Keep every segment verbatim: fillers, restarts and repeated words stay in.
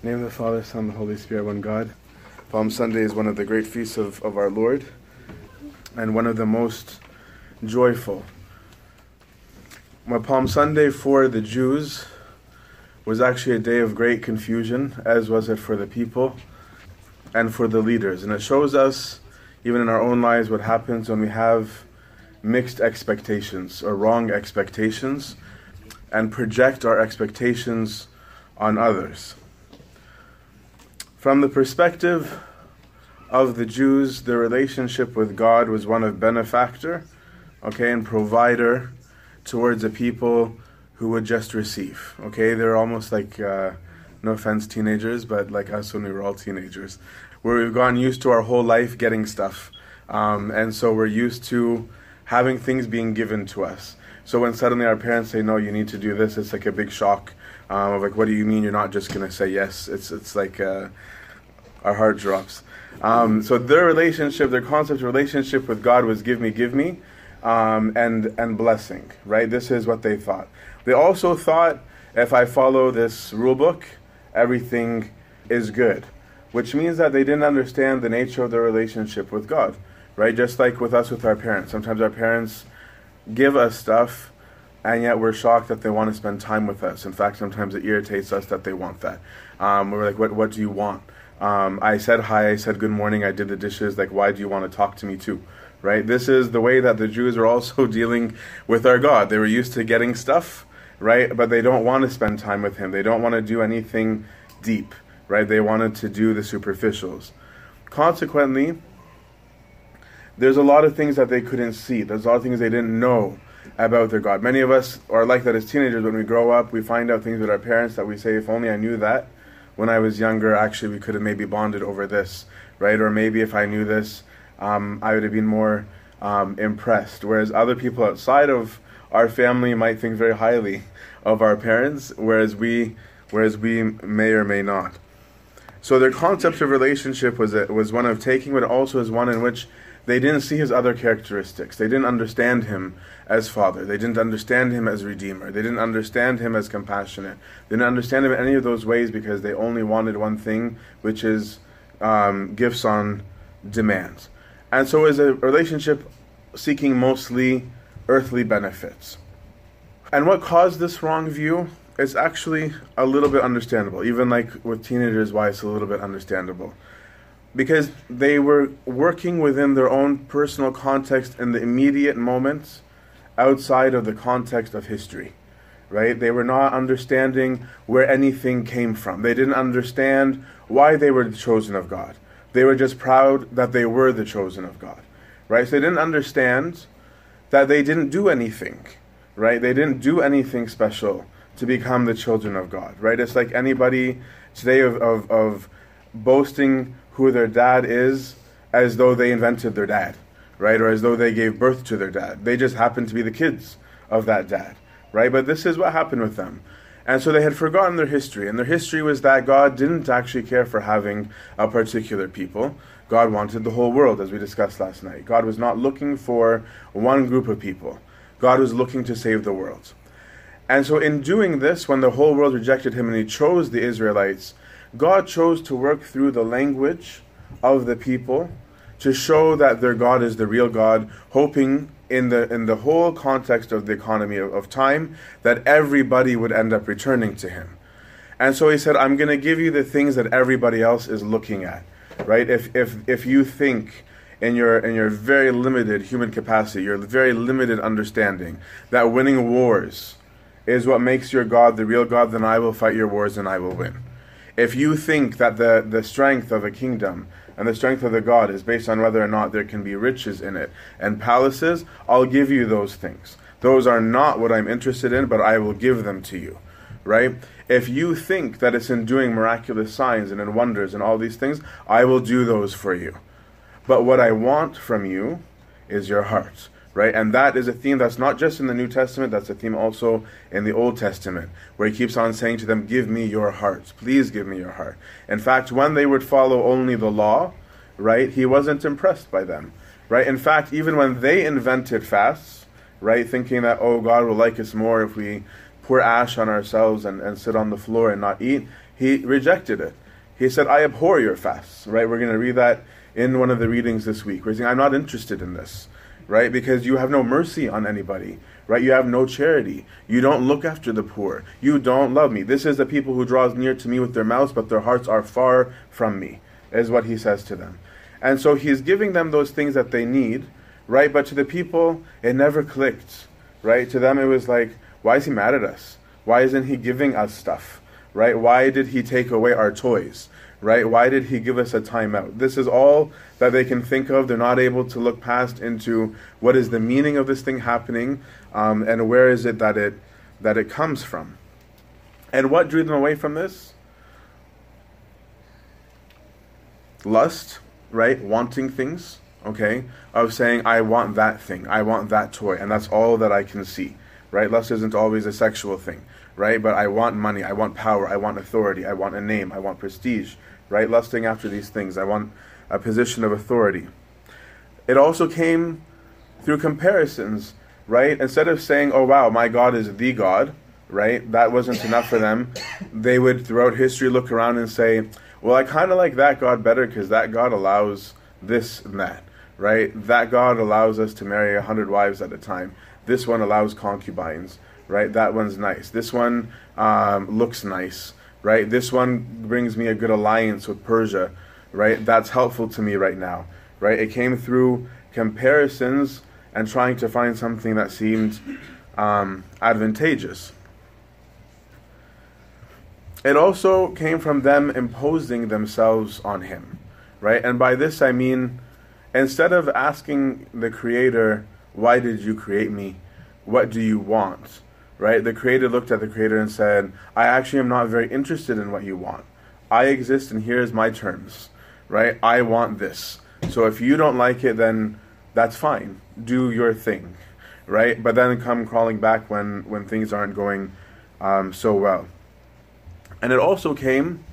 In the name of the Father, Son, and Holy Spirit, one God. Palm Sunday is one of the great feasts of, of our Lord, and one of the most joyful. Well, Palm Sunday for the Jews was actually a day of great confusion, as was it for the people and for the leaders. And it shows us, even in our own lives, what happens when we have mixed expectations or wrong expectations and project our expectations on others. From the perspective of the Jews, their relationship with God was one of benefactor, okay, and provider towards a people who would just receive, okay? They're almost like, uh, no offense, teenagers, but like us when we were all teenagers, where we've gone used to our whole life getting stuff. Um, and so we're used to having things being given to us. So when suddenly our parents say, no, you need to do this, it's like a big shock. Um, of like, what do you mean you're not just going to say yes? It's it's like uh, our heart drops. Um, so their relationship, their concept of relationship with God was give me, give me, um, and, and blessing, right? This is what they thought. They also thought, if I follow this rule book, everything is good, which means that they didn't understand the nature of their relationship with God, right? Just like with us, with our parents. Sometimes our parents give us stuff, and yet we're shocked that they want to spend time with us. In fact, sometimes it irritates us that they want that. Um, we're like, what What do you want? Um, I said hi, I said good morning, I did the dishes, like why do you want to talk to me too? Right? This is the way that the Jews are also dealing with our God. They were used to getting stuff, right? But they don't want to spend time with Him. They don't want to do anything deep, right? They wanted to do the superficials. Consequently, there's a lot of things that they couldn't see. There's a lot of things they didn't know about their God. Many of us are like that as teenagers. When we grow up, we find out things with our parents that we say, if only I knew that when I was younger, actually we could have maybe bonded over this, right? Or maybe if I knew this, um, I would have been more um, impressed. Whereas other people outside of our family might think very highly of our parents, whereas we whereas we may or may not. So their concept of relationship was, a, was one of taking, but also is one in which they didn't see His other characteristics. They didn't understand Him as Father. They didn't understand Him as Redeemer. They didn't understand Him as compassionate. They didn't understand Him in any of those ways because they only wanted one thing, which is um, gifts on demand. And so it was a relationship seeking mostly earthly benefits. And what caused this wrong view is actually a little bit understandable, even like with teenagers, why it's a little bit understandable. Because they were working within their own personal context in the immediate moments outside of the context of history, right? They were not understanding where anything came from. They didn't understand why they were the chosen of God. They were just proud that they were the chosen of God, right? So they didn't understand that they didn't do anything, right? They didn't do anything special to become the children of God, right? It's like anybody today of, of, of boasting who their dad is as though they invented their dad, right? Or as though they gave birth to their dad. They just happened to be the kids of that dad, right? But this is what happened with them. And so they had forgotten their history. And their history was that God didn't actually care for having a particular people. God wanted the whole world, as we discussed last night. God was not looking for one group of people. God was looking to save the world. And so in doing this, when the whole world rejected Him and He chose the Israelites, God chose to work through the language of the people to show that their God is the real God, hoping in the in the whole context of the economy of, of time that everybody would end up returning to Him. And so He said, I'm going to give you the things that everybody else is looking at, right? If if if you think in your in your very limited human capacity, your very limited understanding, that winning wars is what makes your God the real God, then I will fight your wars and I will win. If you think that the, the strength of a kingdom and the strength of the God is based on whether or not there can be riches in it and palaces, I'll give you those things. Those are not what I'm interested in, but I will give them to you, right? If you think that it's in doing miraculous signs and in wonders and all these things, I will do those for you. But what I want from you is your heart, right? And that is a theme that's not just in the New Testament, that's a theme also in the Old Testament, where He keeps on saying to them, give me your heart, please give me your heart. In fact, when they would follow only the law, right, He wasn't impressed by them, right? In fact, even when they invented fasts, right, thinking that, oh, God will like us more if we pour ash on ourselves and, and sit on the floor and not eat. He rejected it. He said, I abhor your fasts, right? We're going to read that in one of the readings this week. We're saying, I'm not interested in this, right? Because you have no mercy on anybody, right? You have no charity. You don't look after the poor. You don't love me. This is the people who draws near to me with their mouths, but their hearts are far from me, is what he says to them. And so he's giving them those things that they need, right? But to the people, it never clicked, right? To them, it was like, why is he mad at us? Why isn't he giving us stuff, right? Why did he take away our toys, right? Why did he give us a timeout? This is all that they can think of. They're not able to look past into what is the meaning of this thing happening, um, and where is it that it that it comes from. And what drew them away from this? Lust, right? Wanting things, okay? Of saying, I want that thing, I want that toy, and that's all that I can see, right? Lust isn't always a sexual thing, right? But I want money, I want power, I want authority, I want a name, I want prestige, right? Lusting after these things, I want a position of authority. It also came through comparisons, right? Instead of saying, oh wow, my God is the God, right? That wasn't enough for them. They would, throughout history, look around and say, well, I kind of like that God better because that God allows this and that, right? That God allows us to marry a hundred wives at a time. This one allows concubines, right? That one's nice. This one um, looks nice, right? This one brings me a good alliance with Persia, right? That's helpful to me right now, right? It came through comparisons and trying to find something that seemed um, advantageous. It also came from them imposing themselves on him, right? And by this I mean, instead of asking the Creator, why did you create me? What do you want? Right? The Creator looked at the Creator and said, I actually am not very interested in what you want. I exist and here's my terms, right? I want this. So if you don't like it, then that's fine. Do your thing, right? But then come crawling back when, when things aren't going um, so well. And it also came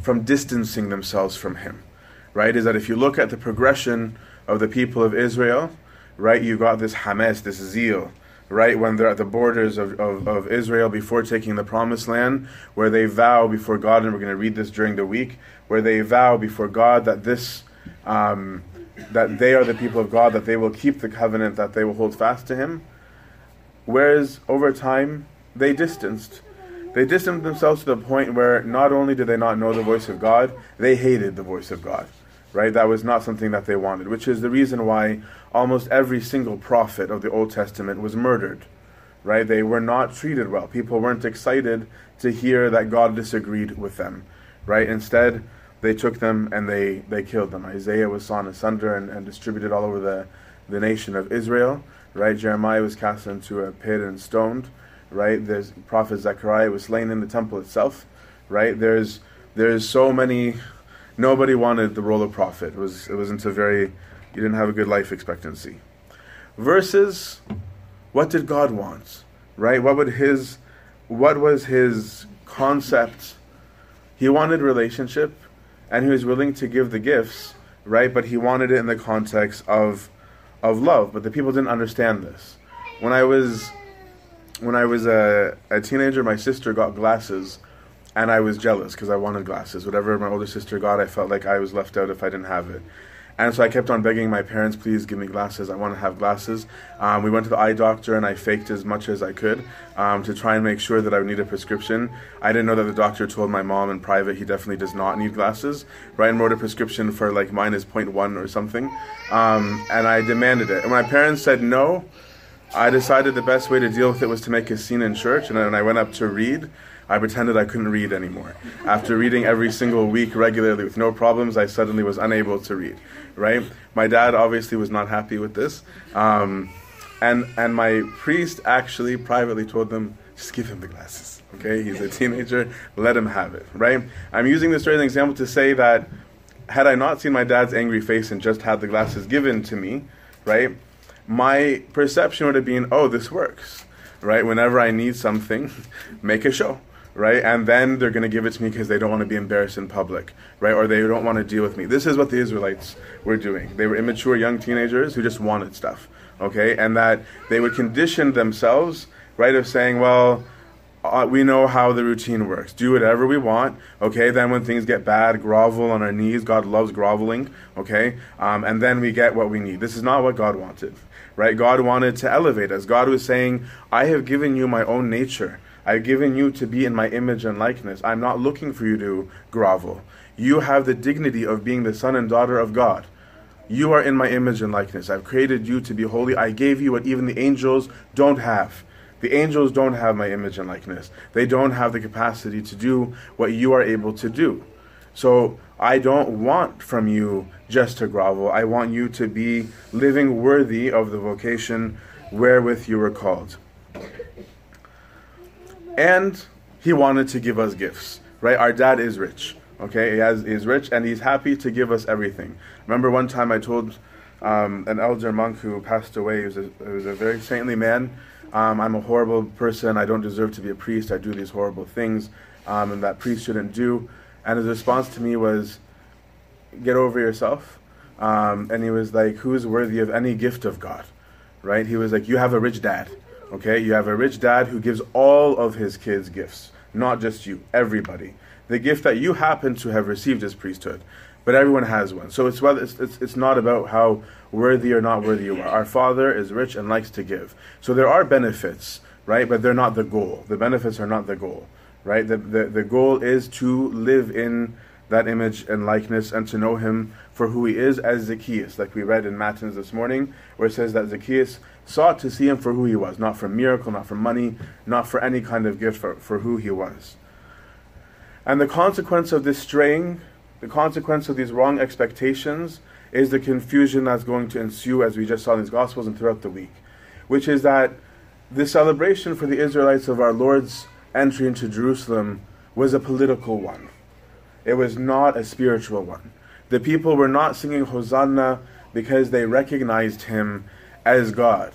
from distancing themselves from him, right? Is that if you look at the progression of the people of Israel, right, you've got this hamas, this zeal, right, when they're at the borders of, of, of Israel before taking the promised land, where they vow before God, and we're going to read this during the week, where they vow before God that this, um, that they are the people of God, that they will keep the covenant, that they will hold fast to him. Whereas over time, they distanced. They distanced themselves to the point where not only did they not know the voice of God, they hated the voice of God, right? That was not something that they wanted, which is the reason why almost every single prophet of the Old Testament was murdered, right? They were not treated well. People weren't excited to hear that God disagreed with them, right? Instead, they took them and they, they killed them. Isaiah was sawn asunder and, and distributed all over the, the nation of Israel, right? Jeremiah was cast into a pit and stoned. Right, there's prophet Zechariah was slain in the temple itself, right? There's there's so many. Nobody wanted the role of prophet. It was it wasn't a very. You didn't have a good life expectancy. Versus, what did God want? Right? What would his? What was his concept? He wanted relationship, and he was willing to give the gifts, right? But he wanted it in the context of of love. But the people didn't understand this. When I was When I was a, a teenager, my sister got glasses, and I was jealous because I wanted glasses. Whatever my older sister got, I felt like I was left out if I didn't have it. And so I kept on begging my parents, please give me glasses. I want to have glasses. Um, we went to the eye doctor, and I faked as much as I could um, to try and make sure that I would need a prescription. I didn't know that the doctor told my mom in private he definitely does not need glasses. Ryan wrote a prescription for like minus zero point one or something, um, and I demanded it. And when my parents said no, I decided the best way to deal with it was to make a scene in church, and when I went up to read, I pretended I couldn't read anymore. After reading every single week regularly with no problems, I suddenly was unable to read, right? My dad obviously was not happy with this, um, and and my priest actually privately told them, just give him the glasses, okay? He's a teenager, let him have it, right? I'm using this story as an example to say that had I not seen my dad's angry face and just had the glasses given to me, right, my perception would have been, oh, this works, right? Whenever I need something, make a show, right? And then they're going to give it to me because they don't want to be embarrassed in public, right? Or they don't want to deal with me. This is what the Israelites were doing. They were immature young teenagers who just wanted stuff, okay? And that they would condition themselves, right, of saying, well, uh, we know how the routine works. Do whatever we want, okay? Then when things get bad, grovel on our knees. God loves groveling, okay? Um, and then we get what we need. This is not what God wanted, right? God wanted to elevate us. God was saying, I have given you my own nature. I've given you to be in my image and likeness. I'm not looking for you to grovel. You have the dignity of being the son and daughter of God. You are in my image and likeness. I've created you to be holy. I gave you what even the angels don't have. The angels don't have my image and likeness. They don't have the capacity to do what you are able to do. So I don't want from you just to grovel. I want you to be living worthy of the vocation wherewith you were called. And he wanted to give us gifts, right? Our dad is rich, okay? He has, he's rich, and he's happy to give us everything. Remember one time I told um, an elder monk who passed away, he was a, he was a very saintly man, um, I'm a horrible person, I don't deserve to be a priest, I do these horrible things, um, and that priests shouldn't do. And his response to me was, get over yourself. Um, and he was like, who is worthy of any gift of God, right? He was like, you have a rich dad. Okay, you have a rich dad who gives all of his kids gifts, not just you, everybody. The gift that you happen to have received is priesthood, but everyone has one. So it's, whether it's, it's, it's not about how worthy or not worthy you are. Our Father is rich and likes to give. So there are benefits, right, but they're not the goal. The benefits are not the goal, right? The, the, the goal is to live in that image and likeness and to know him for who he is as Zacchaeus, like we read in Matins this morning, where it says that Zacchaeus sought to see him for who he was, not for miracle, not for money, not for any kind of gift, for, for who he was. And the consequence of this straying, the consequence of these wrong expectations, is the confusion that's going to ensue, as we just saw in these Gospels and throughout the week, which is that the celebration for the Israelites of our Lord's entry into Jerusalem was a political one. It was not a spiritual one. The people were not singing Hosanna because they recognized him as God.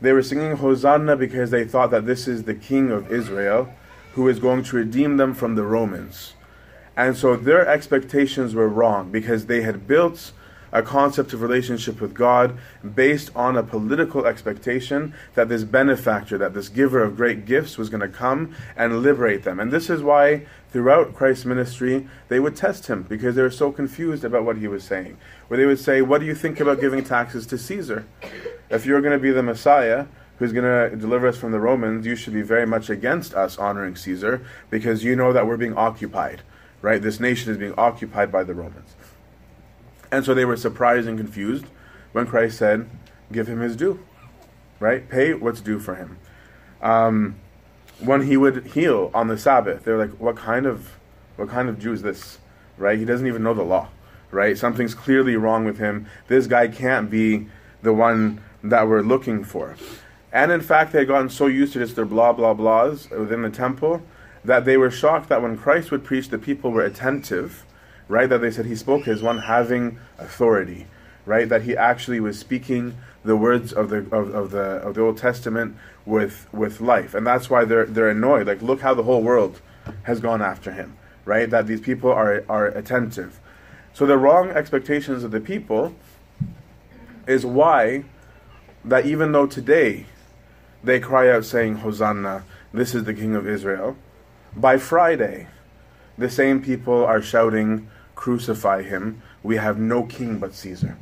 They were singing Hosanna because they thought that this is the King of Israel who is going to redeem them from the Romans. And so their expectations were wrong because they had built a concept of relationship with God based on a political expectation that this benefactor, that this giver of great gifts was going to come and liberate them. And this is why throughout Christ's ministry, they would test him because they were so confused about what he was saying. Where they would say, what do you think about giving taxes to Caesar? If you're going to be the Messiah who's going to deliver us from the Romans, you should be very much against us honoring Caesar because you know that we're being occupied, right? This nation is being occupied by the Romans. And so they were surprised and confused when Christ said, give him his due, right? Pay what's due for him. Um, when he would heal on the Sabbath, they were like, what kind of what kind of Jew is this, right? He doesn't even know the law, right? Something's clearly wrong with him. This guy can't be the one that we're looking for. And in fact, they had gotten so used to just their blah, blah, blahs within the temple that they were shocked that when Christ would preach, the people were attentive, right, that they said he spoke as one having authority, right, that he actually was speaking the words of the of, of the of the Old Testament with with life, and that's why they're they're annoyed. Like, look how the whole world has gone after him, right? That these people are are attentive. So the wrong expectations of the people is why that even though today they cry out saying Hosanna, this is the King of Israel, by Friday the same people are shouting, crucify him, we have no king but Caesar,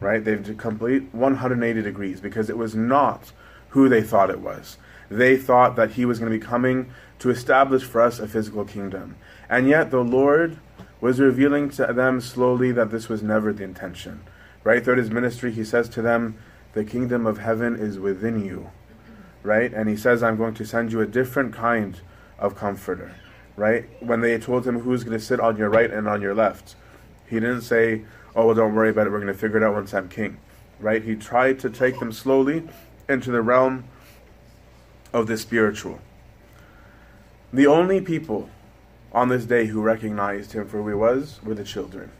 right? They've complete one hundred eighty degrees because it was not who they thought it was. They thought that he was going to be coming to establish for us a physical kingdom. And yet the Lord was revealing to them slowly that this was never the intention, right? Throughout his ministry, he says to them, the kingdom of heaven is within you, right? And he says, I'm going to send you a different kind of comforter. Right? When they told him who's going to sit on your right and on your left, he didn't say, oh, well, don't worry about it, we're going to figure it out once I'm king, right? He tried to take them slowly into the realm of the spiritual. The only people on this day who recognized him for who he was were the children,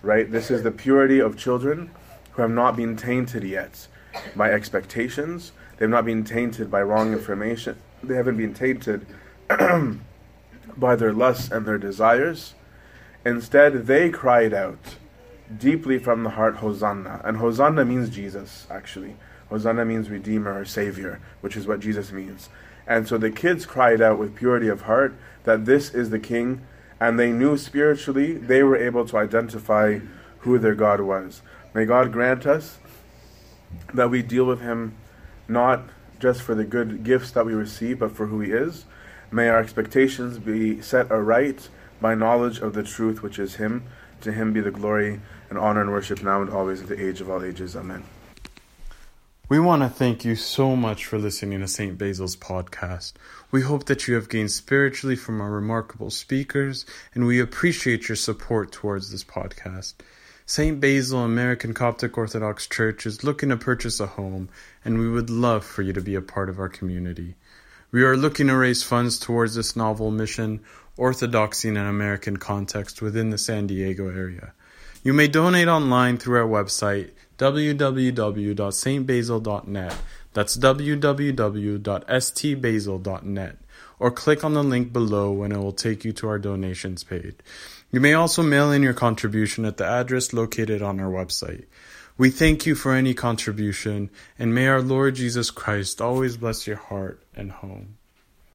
right? This is the purity of children who have not been tainted yet by expectations. They've not been tainted by wrong information. They haven't been tainted by their lusts and their desires. Instead, they cried out deeply from the heart, Hosanna. And Hosanna means Jesus, actually. Hosanna means Redeemer or Savior, which is what Jesus means. And so the kids cried out with purity of heart that this is the King, and they knew spiritually, they were able to identify who their God was. May God grant us that we deal with Him not just for the good gifts that we receive, but for who He is. May our expectations be set aright by knowledge of the truth, which is Him. To Him be the glory and honor and worship now and always at the age of all ages. Amen. We want to thank you so much for listening to Saint Basil's podcast. We hope that you have gained spiritually from our remarkable speakers, and we appreciate your support towards this podcast. Saint Basil American Coptic Orthodox Church is looking to purchase a home, and we would love for you to be a part of our community. We are looking to raise funds towards this novel mission, Orthodoxy in an American Context, within the San Diego area. You may donate online through our website, w w w dot s t basil dot net, that's w w w dot s t basil dot net, or click on the link below and it will take you to our donations page. You may also mail in your contribution at the address located on our website. We thank you for any contribution, and may our Lord Jesus Christ always bless your heart and home.